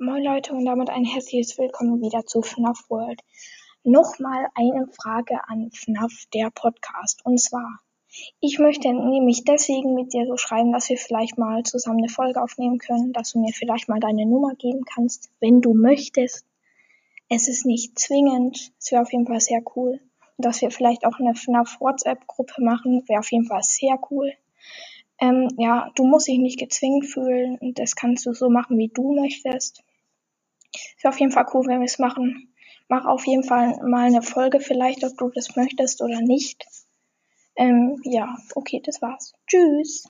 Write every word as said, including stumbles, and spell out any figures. Moin Leute und damit ein herzliches Willkommen wieder zu F NAF World. Nochmal eine Frage an F NAF, der Podcast. Und zwar, ich möchte nämlich deswegen mit dir so schreiben, dass wir vielleicht mal zusammen eine Folge aufnehmen können, dass du mir vielleicht mal deine Nummer geben kannst, wenn du möchtest. Es ist nicht zwingend, es wäre auf jeden Fall sehr cool. Und dass wir vielleicht auch eine F NAF WhatsApp-Gruppe machen, wäre auf jeden Fall sehr cool. Ähm, ja, du musst dich nicht gezwungen fühlen und das kannst du so machen, wie du möchtest. Es wäre auf jeden Fall cool, wenn wir es machen. Mach auf jeden Fall mal eine Folge vielleicht, ob du das möchtest oder nicht. Ähm, ja, okay, das war's. Tschüss!